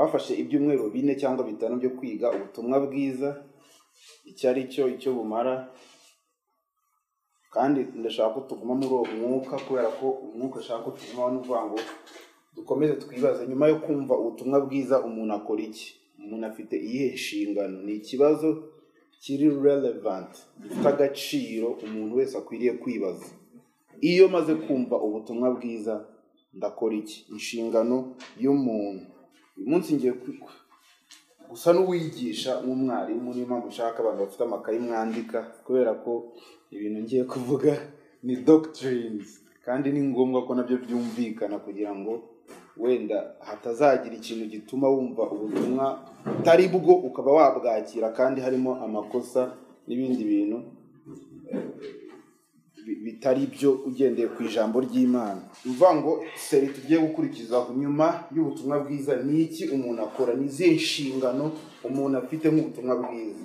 twafashe ibyumweru 4 cyangwa 5 byo kwiga ubutumwa bwiza, icyari cyo icyo bumara, kandi ndashaka ko tuguma muri uwo mwuka, kubera ko umwuka ashaka ko tuguma n'ubwango dukomeze twibaza nyuma yo kumva ubutumwa bwiza umuntu akora iki, umuntu afite iyihe nshingano. Ni ikibazo kiri relevant, gifite agaciro umuntu wese akwiriye kwibaza. Iyo maze kumva ubutumwa bwiza ndakora iki? Inshingano y'umuntu. Uyu munsi ngiye gusa n'uwigisha nk'umwarimu, niyo mpamvu ushaka abantu bafite amakayi mwandika, kubera ko ibintu ngiye kuvuga ni doctrines, kandi ni ngombwa ko nabyo byumvikana kugira ngo wenda hatazagira ikintu gituma wumva ubutumwa utari bwo ukaba wabwakira, kandi harimo amakosa n'ibindi bintu bitari byo ugendeye ku ijambo ry'Imana. Uvuga ngo seri tugiye gukurikiza nyuma y'ubutumwa bwiza ni iki umuntu akora, ni izihe nshingano umuntu afite nk'ubutumwa bwiza.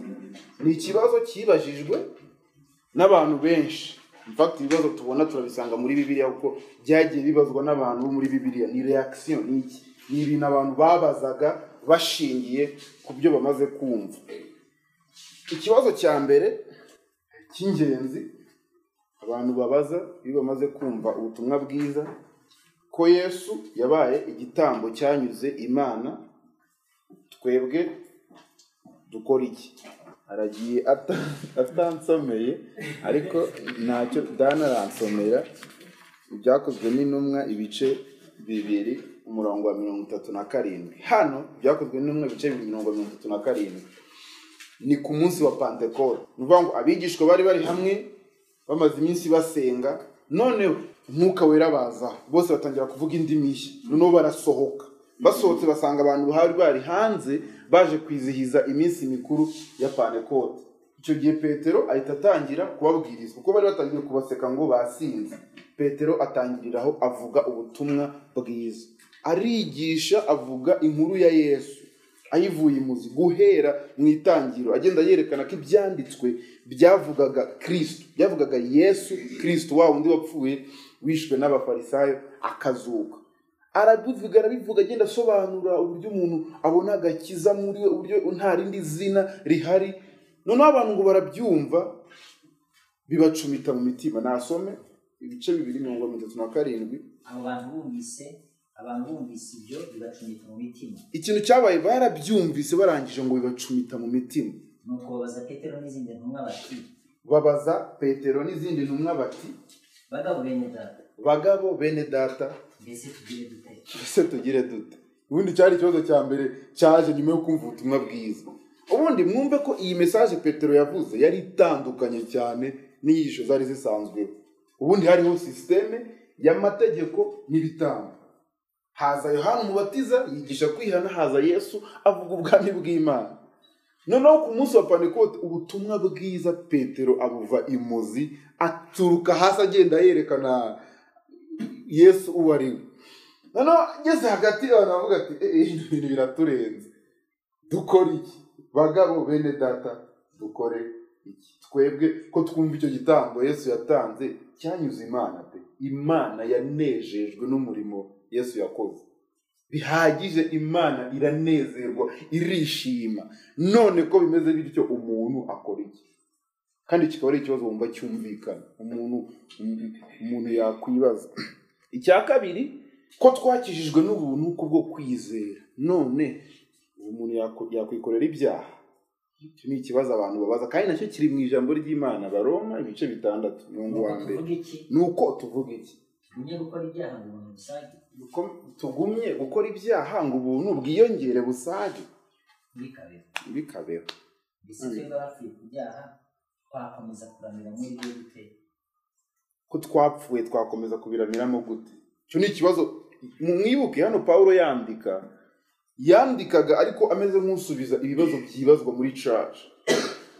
Ni ikibazo kibajijwe n'abantu benshi. In fact, ibibazo tubona turabisanga muri Bibiliya, kuko byagiye bibazwa n'abantu bo muri Bibiliya. Ni reaction iki? Ni ibintu abantu babazaga bashingiye ku byo bamaze kumva. Ikibazo cya mbere cy'ingenzi abantu babaza iyo bamaze kumva ubutumwa bwiza, ko Yesu yabaye igitambo cyanyuze Imana, twebwe dukora iki? Aragiye atansomeye, ariko ntacyo danaransomera ibyakozwe n'intumwa ibice 2 umurongo wa 37. Hano byakozwe n'intumwa ibice 37 ni ku munsi wa Pentekote. Nuvuga ngo abigishwa bari hamwe bamaze iminsi basenga, none Umwuka Wera baza bose batangira kuvuga indimi nshya, none barasohoka. Basohotse basanga abantu bari hanze baje kwizihiza iminsi mikuru ya Pentekote. Icyo gihe Petero ahita atangira kubabwiriza, kuko bari batangiye kubaseka ngo basinze. Petero atangiriraho avuga ubutumwa bwiza, arigisha avuga inkuru ya Yesu ayivuye imuzi guhera mu itangiro, agenda yerekana ko ibyanditswe byavugaga Kristo, byavugaga Yesu Kristo wa wundi wapfuye wishwe n'abafarisayo akazuka. Arabivuga agenda asobanura uburyo umuntu abona agakiza muri we, uburyo nta rindi zina rihari. None abantu ngo barabyumva bibacumita mu mitima. Nasome ibice 2:37. Abantu bumvise ibyo bibacumita mu mitima. Ikintu cyabaye barabyumvise barangije ngo bibacumita mu mitima. Nuko babaza Petero n'izindi ntumwa bati bagabo bene data Mbese tugire dute. Ubundi cyari ikibazo cya mbere cyaje nyuma yo kumva ubutumwa bwiza. Ubundi mwumve ko iyi message Petero yavuze yari itandukanye cyane n'iyisho zari zisanzwe. Ubundi hariho systeme y'amategeko n'ibitambo. Haza Yohana Umubatiza yigisha kwihana, haza Yesu avuga ubwami bw'Imana. Noneho ku munsi wa Pentekote ubutumwa bwiza Petero abuva imuzi, aturuka hasi agenda yerekana Yesu uwari we. Nano ngeze hagati banavuga ati ibintu biraturenze, dukora iki? Bagabo bene data dukore iki? Twebwe ko twumva icyo gitambo Yesu yatanze cyanyuze Imana pe. Imana yanejejwe n'umurimo Yesu yakoze. Bihagije Imana iranezerwa, irishima. None ko bimeze bityo umuntu akora iki? Kandi kikaba ari ikibazo wumva cyumvikana umuntu yakwibaza. Icya kabiri, ko twakijijwe n'ubuntu kubwo kwizera. None umuntu yakwikorera ibyaha. Iki ni ikibazo abantu babaza, kandi nacyo kiri mu ijambo ry'Imana. Baroma ibice 6 umurongo wa 1. Nuko tuvuga iki? Tugumye gukora ibyaha ngo ubuntu bwiyongere busage. Bikabeho. Ko twapfuye twakomeza kubiramiramo gute? Cyo ni ikibazo. Mwibuke hano Paulo yandikaga ariko ameze nk'usubiza ibibazo byibazwa muri church.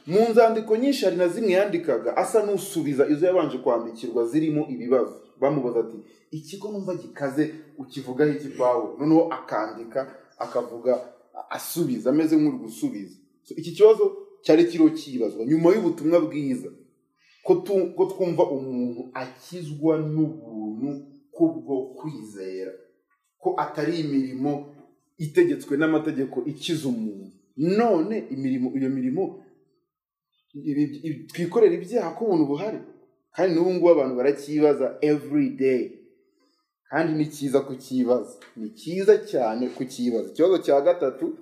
Mu nzandiko nyinshi hari na zimwe yandikaga asa n'usubiza izo yabanje kwandikirwa zirimo ibibazo. Bamubaza ati ikigo numva gikaze ukivuga iki Paulo? Noneho akandika akavuga asubiza ameze nk'uri gusubiza. So iki kibazo cyari kiro kibazwa nyuma y'ubutumwa bwiza, ko twumva umuntu akizwa n'ubuntu kubwo kwizera, ko atari imirimo itegetswe n'amategeko ikiza umuntu none imirimo iyo mirimo twikorera ibyaha ko ubuntu buhari kandi n'ubungu abantu barakibaza every day kandi ni cyiza kukibaza ni cyiza cyane kukibaza ikibazo cya gatatu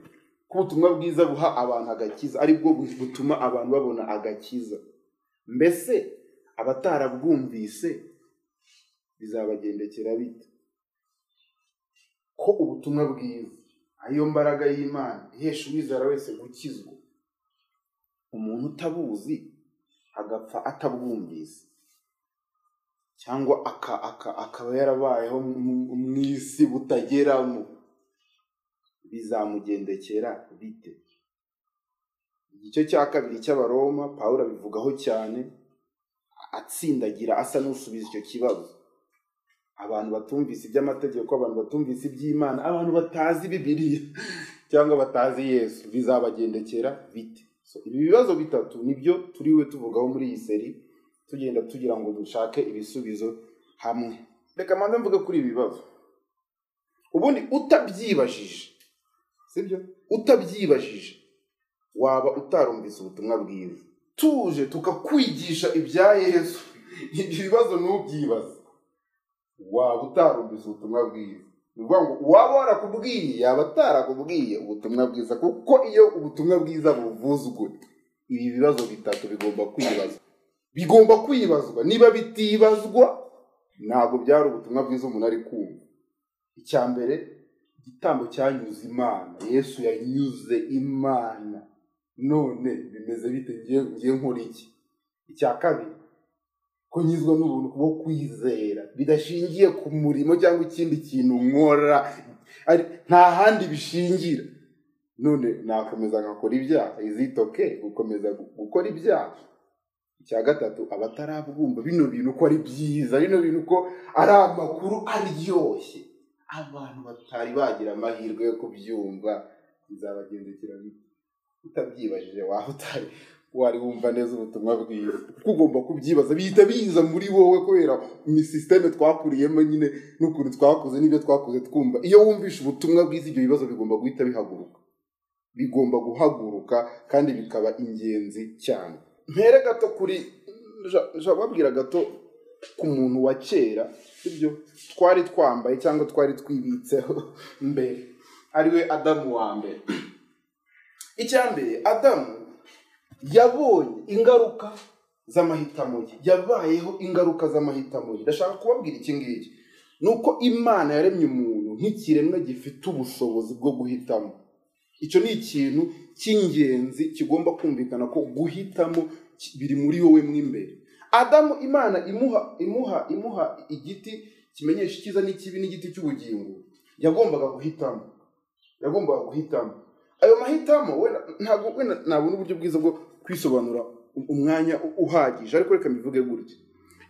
kubutumwa bwiza guha abantu agakiza ari bwo gutuma abantu babona agakiza mbese abatarabwumvise bizabagendekera bite ko ubutumwa bwiza ayo mbaraga y'Imana ihesha uwizera wese gukizwa umuntu utabuzi agapfa atabwumvise cyangwa akaba yarabayeho mu isi butageramo bizamugendekera bite igice cya kabiri cy'abaroma Pawulo abivugaho cyane atsindagira asa n'usubiza icyo kibazo abantu batumvise iby'amategeko abantu batumvise iby'Imana abantu batazi Bibiliya cyangwa batazi Yesu bizabagendekera bite so ibibazo bitatu nibyo turiwe tuvugaho muri iyi seri tugenda tugira ngo dushake ibisubizo hamwe reka manda mvuga kuri ibibazo ubundi utabyibajije sibyo utabyibajije waba utarumvise ubutumwa bwiza tuje tukakwigisha ibya Yesu ibibazo n'ubyibaza waba utarumvise ubutumwa bwiza bivuga ngo waba warakubwiye yaba atarakubwiye ubutumwa bwiza kuko iyo ubutumwa bwiza buvuzwe ibi bibazo bitatu bigomba kwibazwa niba bitibazwa ntabwo byari ubutumwa bwiza umuntu ari kumva icya mbere igitambo cyanyuze Imana Yesu yanyuze Imana none bimeze bite ngiye nkora iki icya kabiri kunyizwa n'ubuntu bwo kwizera bidashingiye ku murimo cyangwa ikindi kintu nkora nta handi bishingira none nakomeza gukora ibyaha izitoke gukomeza gukora ibyaha icya gatatu abatarabwumva bino bintu ko ari byiza bino bintu ko ari amakuru aryoshye abantu batari bagira amahirwe yo kubyumva bizabagendekera utabyibajije waho utari wari wumva neza ubutumwa bwiza kugomba kubyibaza bihita biza muri wowe kubera ni systeme twakuriyemo nyine n'ukuntu twakuze n'ibyo twakuze twumva iyo wumvisha ubutumwa bwiza ibyo bibazo bigomba guhita bihaguruka bigomba guhaguruka kandi bikaba ingenzi cyane mpere gato kuri jababwira gato ku muntu wa kera ibyo twari twambaye cyangwa twari twibitseho mbere ariwe Adamu wa mbere icyambere Adamu yabonye ingaruka z'amahitamo ye yabayeho ingaruka z'amahitamo ye ndashaka kubabwira iki ngiki nuko Imana yaremye umuntu nk'ikiremwa gifite ubushobozi bwo guhitamo icyo ni ikintu cy'ingenzi kigomba kumvikana ko guhitamo biri muri wowe mw'imbere Adamu Imana imuha igiti kimenyesha icyiza n'ikibi n'igiti cy'ubugingo yagombaga guhitamo ayo mahitamo we nabona uburyo bwiza bwo kwisobanura umwanya uhagije ariko reka mbivuge gutya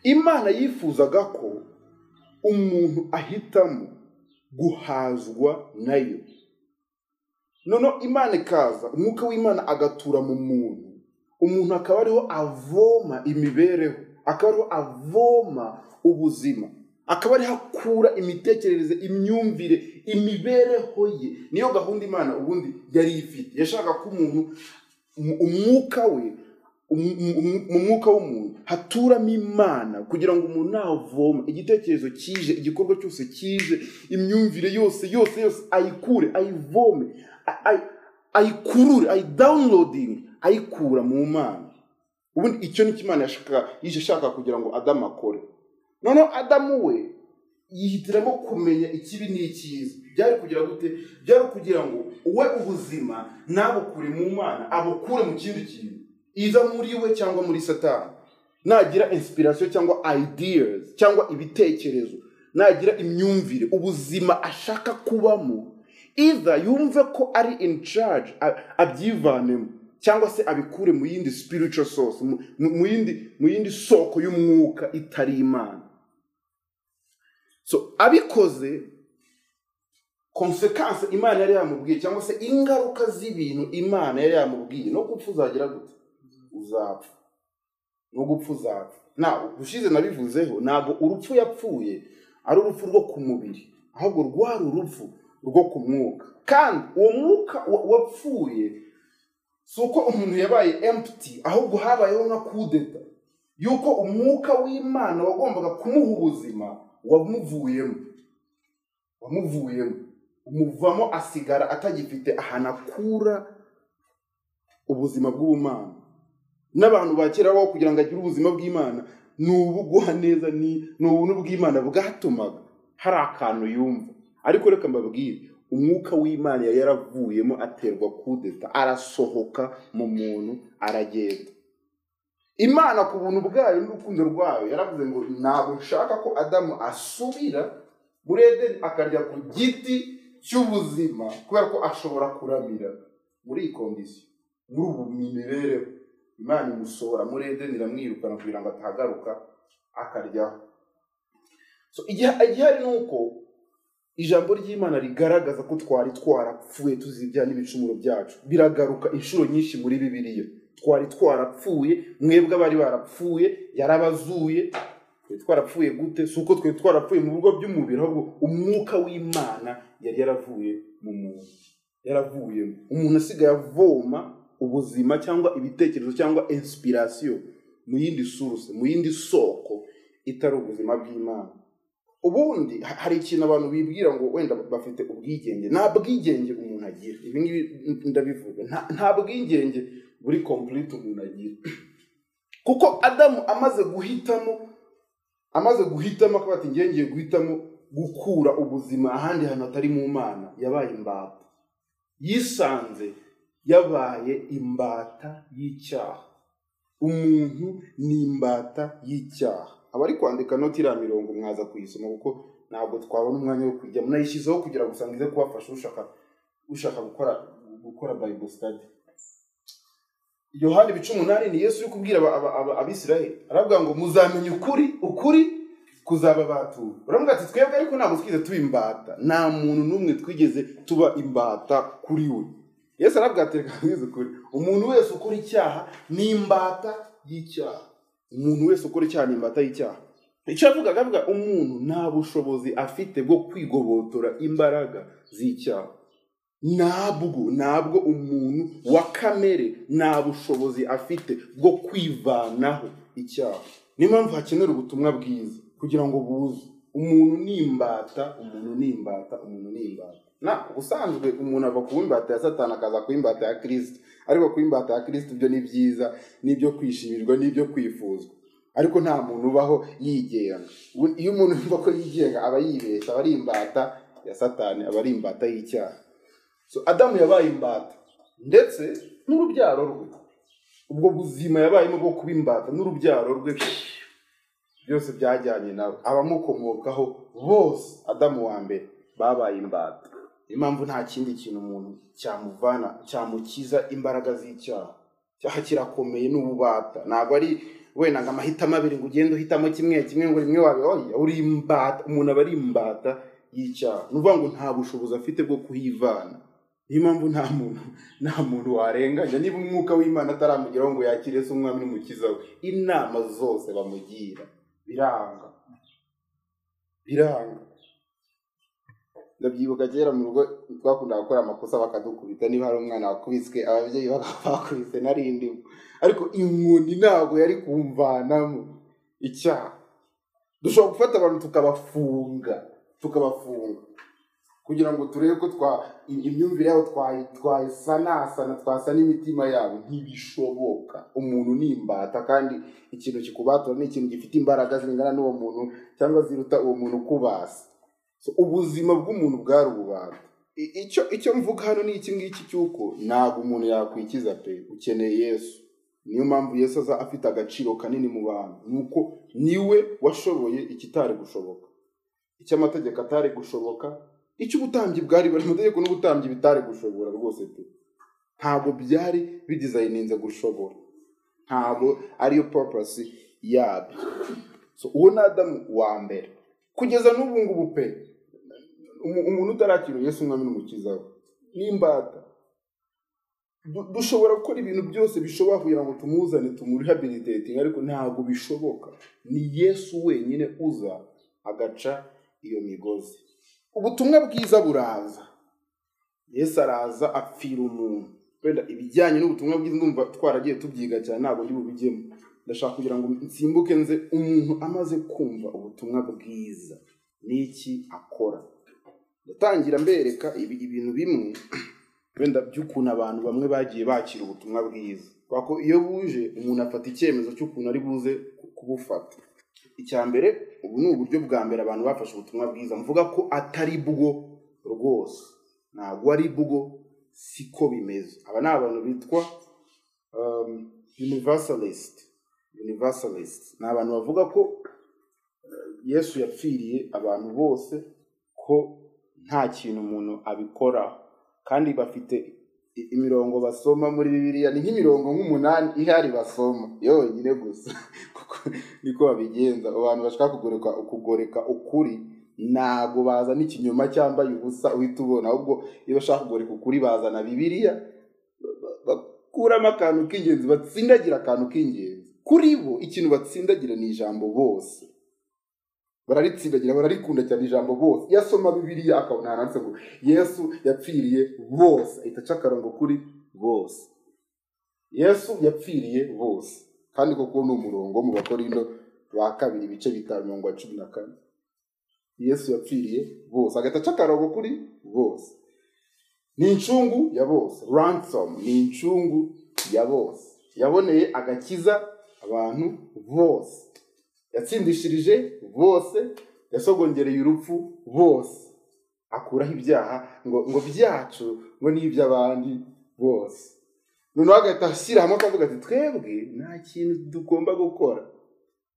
Imana yifuzaga ko umuntu ahitamo guhazwa nayo none Imana ikaza umwuka w'Imana agatura mu muntu umuntu akaba ariho avoma imibereho akaba ariho avoma ubuzima akaba ari hakura imitekerereze imyumvire imibereho ye niyo gahunda Imana ubundi yari ifite yashaka ko umuntu umwuka w'umuntu haturamo Imana kugira ngo umuntu navoma igitekerezo kije igikorwa cyose kije imyumvire yose ayikure ayivome ayikurure ayidownloading ayikura mu Mana ubundi icyo ni Imana yashaka kugira ngo Adamu akore none Adamu we yihitiramo kumenya ikibi n'icyiza byari kugira gute byari kugira ngo uwe ubuzima nabukure mu Mana abukure mu kindi kintu iza muri we cyangwa muri Satani nagira inspiration cyangwa ideas cyangwa ibitekerezo nagira imyumvire ubuzima ashaka kubamo iza yumve ko ari in charge abyivanemo cyangwa se abikure mu yindi spiritual source mu yindi soko y'umwuka itari Imana so abikoze konsekanse Imana yari yamubwiye cyangwa se ingaruka z'ibintu Imana yari yamubwiye no gupfuzagira gute uzapfa no gupfuzagira na ubushize nabivuzeho ntabwo urupfu yapfuye ari urupfu rwo ku mubiri ahubwo rwari urupfu rwo kumwuka kandi uwo mwuka wapfuye suko umuntu yabaye empty ahubwo habayeho nka kudeta yuko umwuka w'Imana wagombaga kumuha ubuzima wamuvuyemo umuvamo asigara atagifite ahanakura ubuzima bw'Imana nabantu bakira bo kugira ngo agire ubuzima bw'Imana nubuguha neza ni ubuntu bw'Imana bwatumaga hari akantu yumva ariko reka mbabwire umwuka w'Imana yaravuyemo aterwa kudeta arasohoka mu muntu aragenda Imana ku buntu bwayo n'urukundo rwayo yaravuze ngo ntabwo nshaka ko Adamu asubira muri Edeni akarya ku giti cy'ubuzima kubera ko ashobora kuramira muri iyi condition muri ubu mibereho Imana imusohora muri Edeni iramwirukana kugira ngo atagaruka akaryaho so igihari nuko ijambo ry'Imana rigaragaza ko twari twarapfuye tuzibya n'ibicumuro byacu biragaruka inshuro nyinshi muri Bibiliya twari twarapfuye mwebwe abari barapfuye yarabazuye twarapfuye gute suko twe twarapfuye mu buryo by'umubiri ahubwo umwuka w'Imana yari yaravuye mu muntu yaravuye umuntu asigaye avoma ubuzima cyangwa ibitekerezo cyangwa inspiration mu yindi source mu yindi soko itari ubuzima bw'Imana ubundi hari ikintu abantu bibwira ngo wenda bafite ubwigenge nta bwigenge umuntu agira ibi ngibi ndabivuga nta bwigenge buri complete umuntu agira kuko Adamu amaze guhitamo ko ati ngiye guhitamo gukura ubuzima ahandi hantu atari mu Mana yabaye imbata yisanze yabaye imbata y'icyaha umuntu ni imbata y'icyaha abari kwandika noti ya 100 mwaza kuyisoma kuko ntabwo twabona umwanya wo kujya munayishizeho kugira gusangize kubafasha ushaka gukora Bible study Yohana 18 ni Yesu ukubwira abisiraheli aravuga ngo muzamenye ukuri kuzababatu uravuga ati twebwe ariko ntabwo twize tuba imbata nta muntu n'umwe twigeze tuba imbata kuri we Yesu arabwira ati kwize ukuri umuntu wese ukora icyaha ni imbata y'icyaha umuntu wese ukora icyaha ni imbata y'icyaha icyo avuga umuntu nta bushobozi afite bwo kwigobotora imbaraga z'icyaha ntabwo umuntu wa kamere nta bushobozi afite bwo kwivanaho icyaha niyo mpamvu hakenewe ubutumwa bwiza kugira ngo buze umuntu ni imbata na usanzwe umuntu ava ku imbata ya Satani akaza ku imbata ya Kristo ariko ku imbata ya Kristo byo ni byiza nibyo kwishimirwa nibyo kwifuzwa ariko nta muntu ubaho yigenga iyo umuntu yumva ko yigenga aba yibeshya aba ari imbata ya Satani aba ari imbata y'icyaha so Adamu yabaye imbata ndetse n'urubyaro rwe ubwo buzima yabayemo bwo kuba imbata n'urubyaro rwe byose byajyanye nawe abamukomokaho bose Adamu wa mbere babaye imbata impamvu nta kindi kintu umuntu cyamuvana cyamukiza imbaraga z'icyaha cyakirakomeye n'ububata ntabwo ari wenda ngo amahitamo abiri ngo ugende uhitamo kimwe ngo rimwe wawe uri imbata umuntu aba ari imbata y'icyaha nuvuga ngo nta bushobozi afite bwo kuhivana niyo mpamvu nta muntu warenganya niba umwuka w'Imana ataramugeraho ngo yakire se umwami n'umukiza we inama zose bamugira biranga ndabyibuka kera mu rugo twakunda gukora amakosa bakadukubita niba hari umwana wakubiswe ababyeyi bakakubise narindi ariko inkoni ntabwo yari kumvanamo icyaha dushobora gufata abantu tukabafunga kugira ngo turebe ko imyumvire yabo twasana imitima yabo ntibishoboka umuntu ni imbata kandi ikintu kikubatora ni ikintu gifite imbaraga zingana n'uwo muntu cyangwa ziruta uwo muntu kubasa so ubuzima bw'umuntu bwari ububata icyo mvuga hano ni iki ngiki cyuko ntabwo umuntu yakwikiza pe ukeneye Yesu niyo mpamvu Yesu aza afite agaciro kanini mu bantu nuko niwe washoboye ikitari gushoboka icy'amategeko atari gushoboka icy'ubutambyi bwari bari mu tegeko n'ubutambyi bitari gushobora rwose pe ntabwo byari bidesigninze gushobora ntabwo ariyo purpose yabyo so uwo ni Adamu wa mbere kugeza n'ubu ngubu pe umuntu utarakira Yesu umwami n'umukiza we n'imbata dushobora gukora ibintu byose bishobora kugira ngo tumuzane tumurehabilitating ariko ntabwo bishoboka ni Yesu wenyine uza agaca iyo migozi ubutumwa bwiza buraza Yesu araza apfira umuntu. Wenda ibijyanye n'ubutumwa bwiza ndumva twaragiye tubyiga cyane ntabwo ndi bubijemo. Ndashaka kugira ngo nsimbuke nze umuntu amaze kumva ubutumwa bwiza n'iki akora. Ndatangira mbereka ibintu bimwe wenda by'ukuntu abantu bamwe bagiye bakira ubutumwa bwiza. Kwako iyo buje umuntu afata icyemezo cy'ukuntu ari buze kubufata. Icyambere ubu ni uburyo bwa mbere abantu bafashe ubutumwa bwiza mvuga ko atari bwo rwose. Ntabwo ari bwo siko bimeze. Aba ni abantu bitwa universalist. Ni abantu bavuga ko Yesu yapfiriye abantu bose ko nta kintu umuntu abikora kandi bafite imirongo basoma muri Bibiliya ni nk'imirongo nk'umunani ihari basoma yonyine gusa kuko niko babigenza abantu bashaka kugoreka ukuri ntago bazana ikinyoma cyambaye ubusa uhita ubona ahubwo iyo bashaka kugoreka ukuri bazana Bibiliya bakuramo akantu k'ingenzi batsindagira akantu k'ingenzi kuri bo ikintu batsindagira ni ijambo bose bararitsindagira bararikunda cyane ijambo bose yasoma Bibiliya akabona hanze ngo Yesu yapfiriye bose itacakarongo kuri bose Yesu yapfiriye bose kandi koko no murongo mu Bakorindo wa 2 bice 5:14 Yesu yapfiriye bose agatacakarongo kuri bose ni incungu ya bose ransom ni incungu ya bose yaboneye agakiza abantu bose yatsindishirije bose yasogongereye urupfu bose akuraho ibyaha ngo byacu ngo n'iby'abandi bose noneho agashyiramo akavuga ati twebwe nta kintu tugomba gukora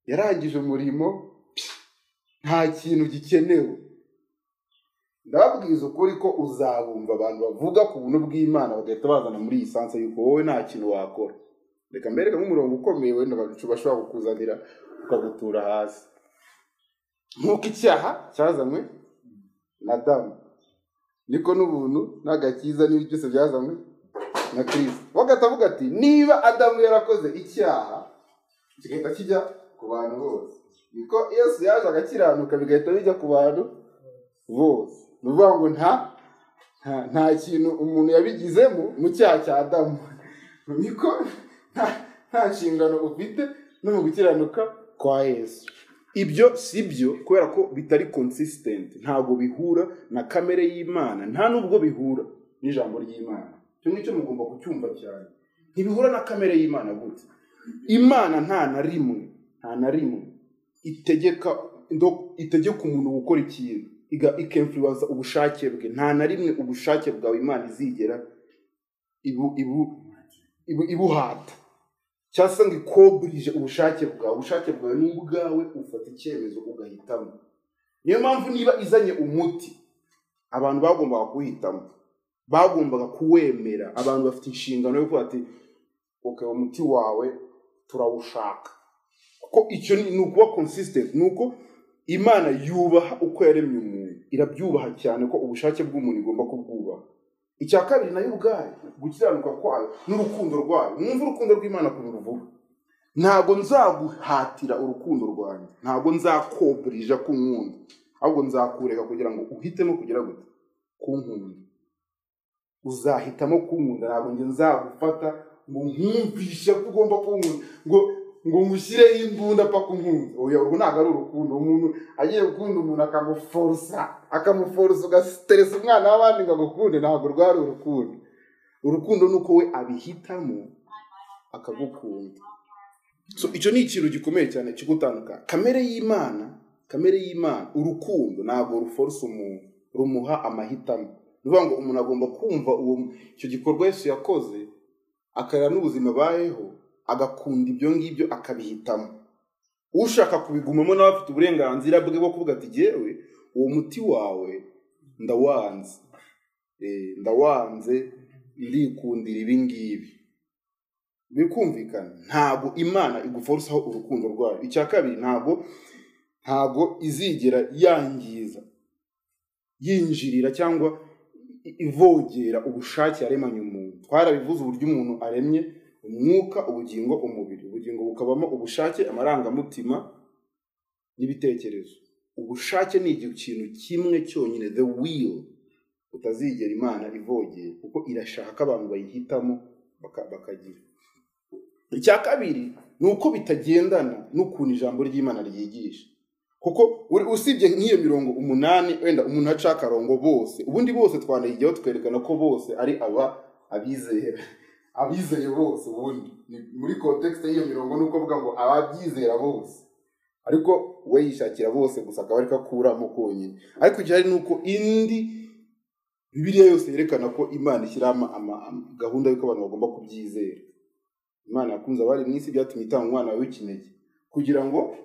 yarangije umurimo nta kintu gikenewe ndababwiza ukuri ko uzabumva abantu bavuga ku buntu bw'Imana bagahita bazana muri iyi sansa yuko wowe nta kintu wakora reka mbereka nk'umurongo ukomeye wenda bashobora kukuzanira ukagutura hasi nk'uko icyaha cyazanywe na Adamu niko n'ubuntu n'agakiza n'ibindi byose byazanywe na Kristo bagatavuga ati niba Adamu yarakoze icyaha kigahita kijya ku bantu bose niko Yesu yaje agakiranuka bigahita bijya ku bantu bose ni ukuvuga ngo nta kintu umuntu yabigizemo mu cyaha cya Adamu niko nta nshingano ufite no mu gukiranuka kwa Yesu ibyo sibyo kubera ko bitari consistent ntago bihura na kamere y'Imana nta nubwo bihura n'ijambo ry'Imana cyo nicyo mugomba kucyumva cyane ntibihura na kamere y'Imana gute Imana nta na rimwe itegeka umuntu gukora ikintu ikinfluence ubushake bwe nta na rimwe ubushake bwawe Imana izigera ibuhata cyasa ngo ikoburije ubushake bwawe n'ubwawe ufata icyemezo ugahitamo niyo mpamvu niba izanye umuti abantu bagombaga kuhitamo bagombaga kuwemera abantu bafite inshingano yo kuvuga ati okay umuti wawe turawushaka kuko icyo ni ukuba consistent nuko Imana yubaha uko yaremye umuntu irabyubaha cyane ko ubushake bw'umuntu igomba kubwubaha icyakabiri nayo ubwaye gukiranuka kwayo n'urukundo rwayo mwumva urukundo rw'Imana ku ruvuga ntago nzaguhatira urukundo rwanjye ntago nzakobrija ku nkunda ahubwo nzakureka kugira ngo uhitemo kugira gute ku nkunda uzahitamo ku nkunda ntago nge nzagufata ngo nkumvishe kugomba ku nkunda ngo ngushyire imbunda pa ku nkunda oya ubu ntago ari urukundo umuntu agiye gukunda umuntu akamuforsa ugastress umwana w'abandi ngo agukunde ntago rwari urukundo nuko we abihitamo akagukunda so icyo ni ikintu gikomeye cyane kigutandukana kamere y'Imana urukundo ntago ruforsa umuntu rumuha amahitamo nuvuga ngo umuntu agomba kumva uwo icyo gikorwa Yesu yakoze akarana n'ubuzima bayeho agakunda ibyo ngibyo akabihitamo ushaka kubigumamo n'abafite uburenganzira bwe bwo kuvuga ati yewe uwo muti wawe ndawanze irikundira ibi ngibi bikumvikana ntago Imana iguforsaho urukundo rwayo icyakabiri ntago izigera yangiza yinjirira cyangwa ivogera ubushake yaremanye umuntu twarabivuze uburyo umuntu aremye umwuka ubugingo umubiri ubugingo bukabamo ubushake amarangamutima n'ibitekerezo ubushake ni ikintu kimwe cyonyine the will utazigera Imana ivogeye kuko irashaka abantu bayihitamo bakagira. Icya kabiri nuko bitagendana n'ukuntu ijambo ry'Imana ryigisha, kuko usibye nk'iyo 80 wenda umuntu acakarongo bose ubundi bose twanahigiyeho twerekana ko bose ari abizera. Abizeye bose ubundi muri context y'iyo 80 nuko avuga ngo ababyizera bose, ariko we yishakira bose gusa akabari kakuramo konyine. Ariko cyari nuko indi Bibiliya yose yerekana ko Imana ishyira gahunda y'uko abantu bagomba kubyizera. Imana yakunze abari mu isi byatumye itanga umwana wayo w'ikinege kugira ngo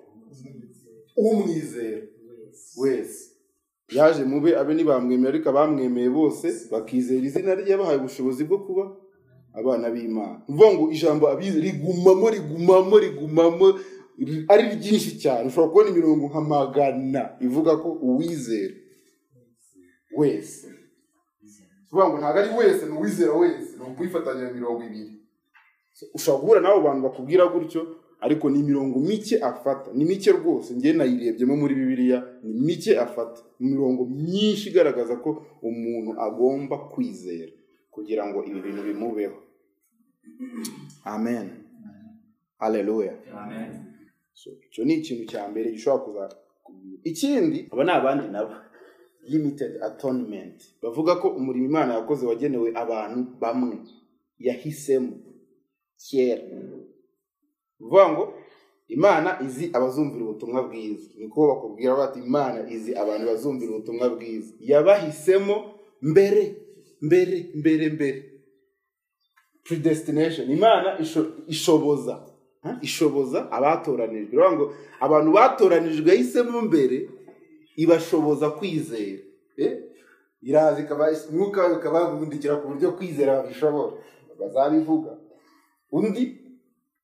umwizera wese yaje mube abe nibamwemeye, ariko abamwemeye bose bakizera izina rye bahaye ubushobozi bwo kuba abana b'Imana. Mvuga ngo ijambo abizera rigumamo ari ryinshi cyane, ushobora kubona 100 ivuga ko uwizera wese. Kuvuga ngo ntabwo ari wese ni uwizera wese ni ukuyifatanya 20. Ushobora guhura n'abo bantu bakubwira gutyo, ariko ni 50 afata, ni mike rwose. Ngiye nayirebyemo muri Bibiliya ni mike afata, 50 myinshi igaragaza ko umuntu agomba kwizera kugira ngo ibi bintu bimubeho. Amen. Haleluya. Amen. So cyo ni ikintu cya mbere gishobora kuza. Ikindi aba n'abandi nabo limited atonement, bavuga ko umurimo Imana yakoze wagenewe abantu bamwe yahisemo kera. Vuga ngo Imana izi abazumvira ubutumwa bwiza, niko bakubwira bati Imana izi abantu bazumvira ubutumwa bwiza, yabahisemo mbere. Predestination, Imana ishoboza abatoranijwe. Vuga ngo abantu batoranijwe yahisemo mbere ibashoboza kwizera. Irazi kabahise mwuka kabagundikira ku buryo kwizera babishobora bazabivuga. Undi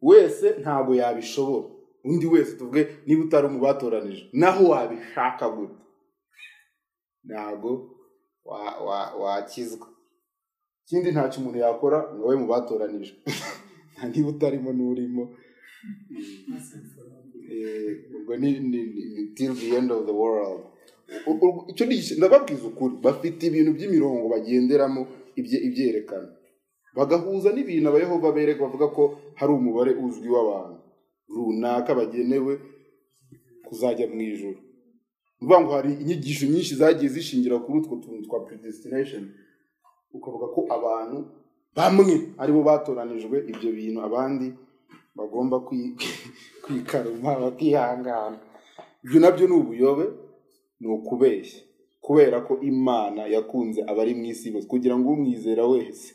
wese ntabwo yabishobora, undi wese tuvuge niba utari umubatoranije naho wabishaka gute ntabwo wakizwa. Ikindi ntacyo umuntu yakora ngo we mubatoranije niba utarimo n'urimo. Till the end of the world. Icyo ndababwiza ukuri, bafite ibintu by'imirongo bagenderamo ibyerekana bagahuza n'ibintu abayehova bereka, bavuga ko hari umubare uzwi w'abantu runaka bagenewe kuzajya mu ijuru. Uvuga ngo hari inyigisho nyinshi zagiye zishingira kuri utwo tuntu twa predestination, ukavuga ko abantu bamwe ari bo batoranijwe ibyo bintu, abandi bagomba kwikaruma bakihangana. Ibyo nabyo n'ubuyobe ni ukubeshya, kubera ko Imana yakunze abari mu isi bose kugira ngo umwizera wese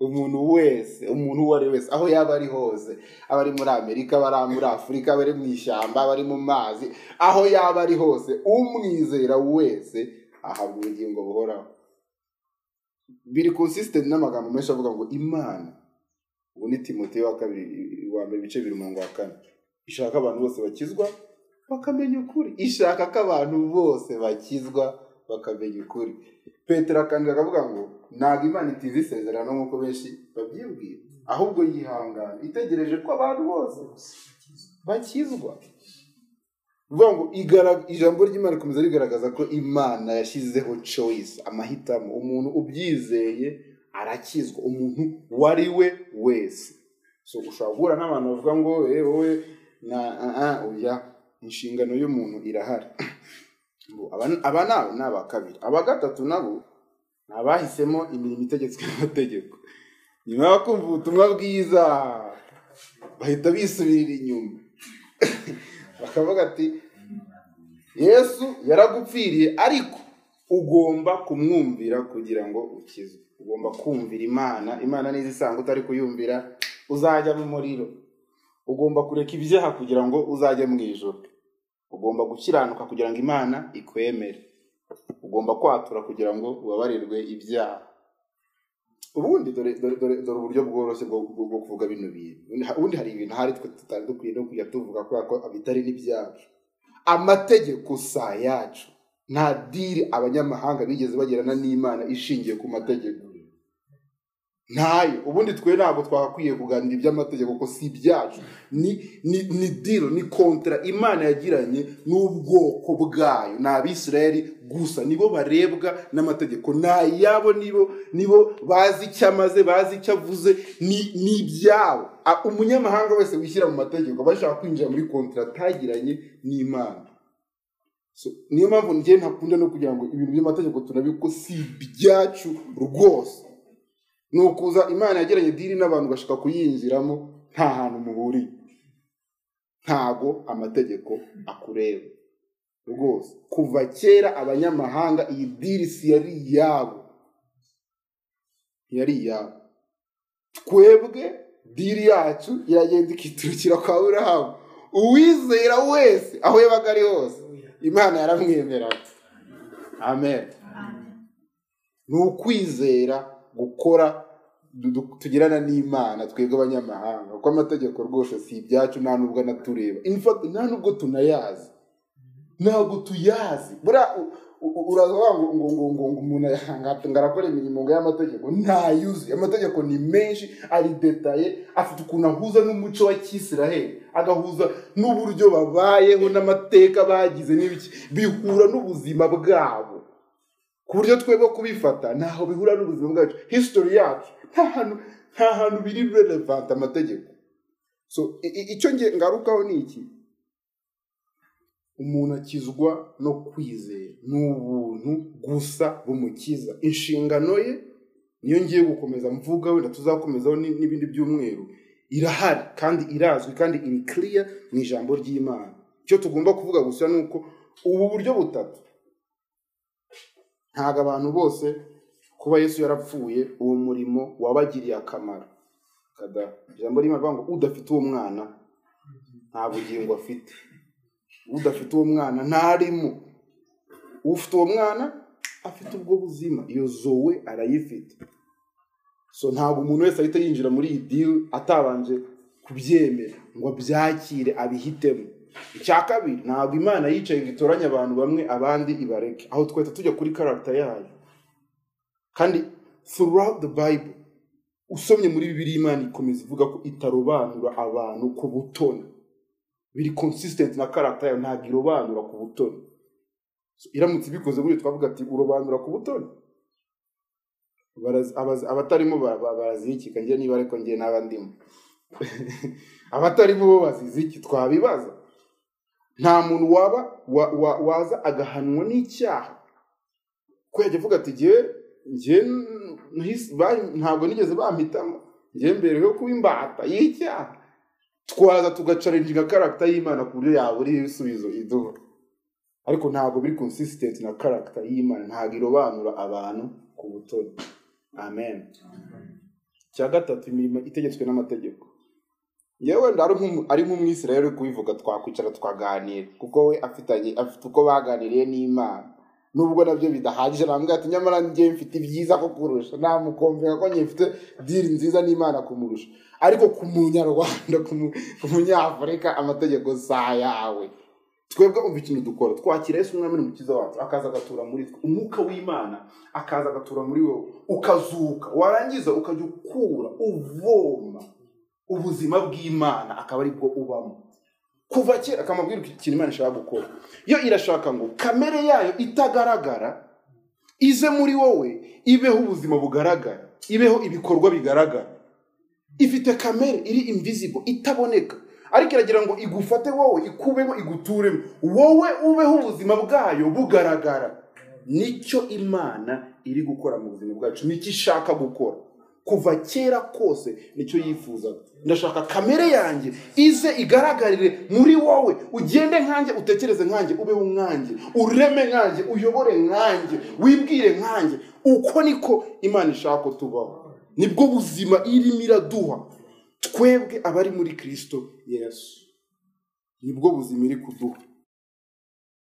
umuntu uwo ari wese aho yaba ari hose, abari muri Amerika, abari muri Afurika, abari mu ishyamba, abari mu mazi, aho yaba ari hose umwizera wese ahabwa ubugingo buhoraho. Biri consistent n'amagambo menshi avuga ngo Imana ubuni Timoteyo wa 2 bice 2:4 ishaka abantu bose bakizwa bakamenya ukuri, ishaka ko abantu bose bakizwa bakamenya ukuri. Petero kandi akavuga ngo ntabwo Imana itize isezerano nk'uko benshi babyibwira, ahubwo yihangana itegereje ko abantu bose bakizwa. Vuga ijambo ry'Imana rikomeza rigaragaza ko Imana yashyizeho choice, amahitamo. Umuntu ubyizeye arakizwa, umuntu wari we wese. So ushobora n'abantu bavuga ngo wowe oya inshingano y'umuntu irahari. Aba nabo n'abakabiri. Abagatatu nabo nabahisemo imirimo itegetswe n'amategeko, nyuma yo kumva ubutumwa bwiza bahita bisubirira inyuma bakavuga ati Yesu yaragupfiriye, ariko ugomba kumwumvira kugira ngo ukizwe. Ugomba kumvira Imana, Imana nizi isanga utari kuyumvira uzajya mu muriro. Ugomba kureka ibyaha kugira ngo uzajye mu ijuru. Ugomba gukiranuka kugira ngo Imana ikwemere. Ugomba kwatura kugira ngo ubabarirwe ibyaha. Ubundi dore uburyo bworoshye bwo kuvuga bino bintu. Ubundi hari ibintu hari twe tutari dukwiye no kujya tuvuga ko abitari n'ibyacu. Amategeko si ayacu. Nta diri abanyamahanga bigeze bagirana n'Imana ishingiye ku mategeko. Nayo ubundi twe ntabwo twakwiye kuganira iby'amategeko ko si byacu ni deal ni kontra Imana yagiranye n'ubwoko bwayo n'Abisirayeli gusa nibo barebwa n'amategeko nayabo nibo bazi cyamaze bazi cyavuze ni byabo umunyamahanga wese wishyira mu mategeko bashaka kwinjira muri kontra tagiranye n'Imana so niyo mpamvu ngiye ntakunda no kugira ngo ibintu by'amategeko turabiko si byacu rwose Nukuza Imana yagiranye diri n'abantu bashaka kuyinjiramo nta hantu muburi ntago amategeko akureba rwose kuva kera abanyamahanga iyi diri si yari yabo twebwe diri yacu iragenda ikiturukira kwa Aburahamu uwizera wese aho yabaga ari hose Imana yaramwemera amen n'ukwizera gukora tugirana n'Imana twebwe abanyamahanga kwa amategeko rwose si byacu nta nubwo natureba in fact nta nubwo tunayazi ntabwo tuyazi bura uraza ngo umuntu ngarakora imirimo y'amategeko ntayuzi amategeko ni menshi ari detaye afite ukuntu ahuza n'umuco wa Kisiraheli agahuza n'uburyo babayeho n'amateka bagize n'ibiki bihura n'ubuzima bwabo Kuryo twebo kubifata naho bihura n'ubuzima bwacu history yacu nta hantu biri relevant amategeko so icyo nge ngarukaho niki umuntu akizwa no kwizera n'ubuntu gusa bumukiza inshingano ye niyo ngiye gukomeza mvuga wenda tuzakomezaho n'ibindi by'umweru irahari kandi irazwi kandi in clear mu ijambo ry'Imana cyo tugomba kuvuga gusa nuko ubu buryo butatu ntaga abantu bose kuba Yesu yarapfuye uwo murimo wabagiriye akamaro kada jambo rimwe bango udafite uwo mwana nta bugingo afite udafite uwo mwana ntarimo ufite uwo mwana afite ubwo buzima iyo zoe arayifite so ntago umuntu wese ahita yinjira muri iyi deal atabanje kubyemera ngo byakire abihitemo Icyakabiri ntabwo Imana yicaye gitoranya abantu bamwe abandi ibareke aho tweta tujya kuri character yayo kandi throughout the Bible usomye muri Bibiliya Imana ikomeza ivuga ko itarobanura abantu ku butoni biri consistent na character yayo ntabwo irobanura ku butoni so iramutse bikoze buri twavuga ati urobanura ku butoni abatarimo barazikika ngiye niba ariko ngiye n'abandimo abatarimo baziziki twabibaza nta muntu waba waza agahanwa n'icyaha kujya avuga ati ngiye ntabwo nigeze bampitamo ngiye mbereho kuba imbata y'icyaha twaza tugacarenga character y'Imana ku buryo yabura ibisubizo iduha ariko ntabwo biri consistent na character y'Imana ntabwo irobanura abantu ku butoni amen cya gatatu imirimo itegetswe n'amategeko yewe ari nk'umwisirayeli kubivuga twakwicara twaganira kuko we afite uko baganiriye n'Imana nubwo nabyo bidahagije nambwe ati nyamara ngiye mfite ibyiza ko kurusha namukomveka ko nyifite deal nziza n'Imana kumurusha ariko ku munyarwanda ku munyafurika amategeko sayawe twebwe umva ikintu dukora twakira Yesu umwami n'umukiza wacu akaza agatura muri twe umwuka w'Imana akaza agatura muri wowe ukazuka warangiza ukajya ukura uvoma ubuzima bw'Imana akaba ari bwo ubamo kuva kera akamabwira ikintu Imana ishaka gukora yo irashaka ngo kamere yayo itagaragara ize muri wowe ibeho ubuzima bugaragara ibeho ibikorwa bigaragara ifite kamere iri invisible itaboneka ariko iragira ngo igufate wowe ikubemo iguturemo wowe ubeho ubuzima bwayo bugaragara nicyo Imana iri gukora mu buzima bwacu nicyo ishaka gukora kuva kera kose nicyo yifuza ndashaka kamere yanjye ize igaragarire muri wowe ugende nkanjye utekereze nkanjye ube umwanjye ureme nkanjye uyobore nkanjye wibwire nkanjye uko niko Imana ishaka ko tubaho nibwo buzima irimo iraduha twebwe abari muri Kristo Yesu nibwo buzima iri kuduha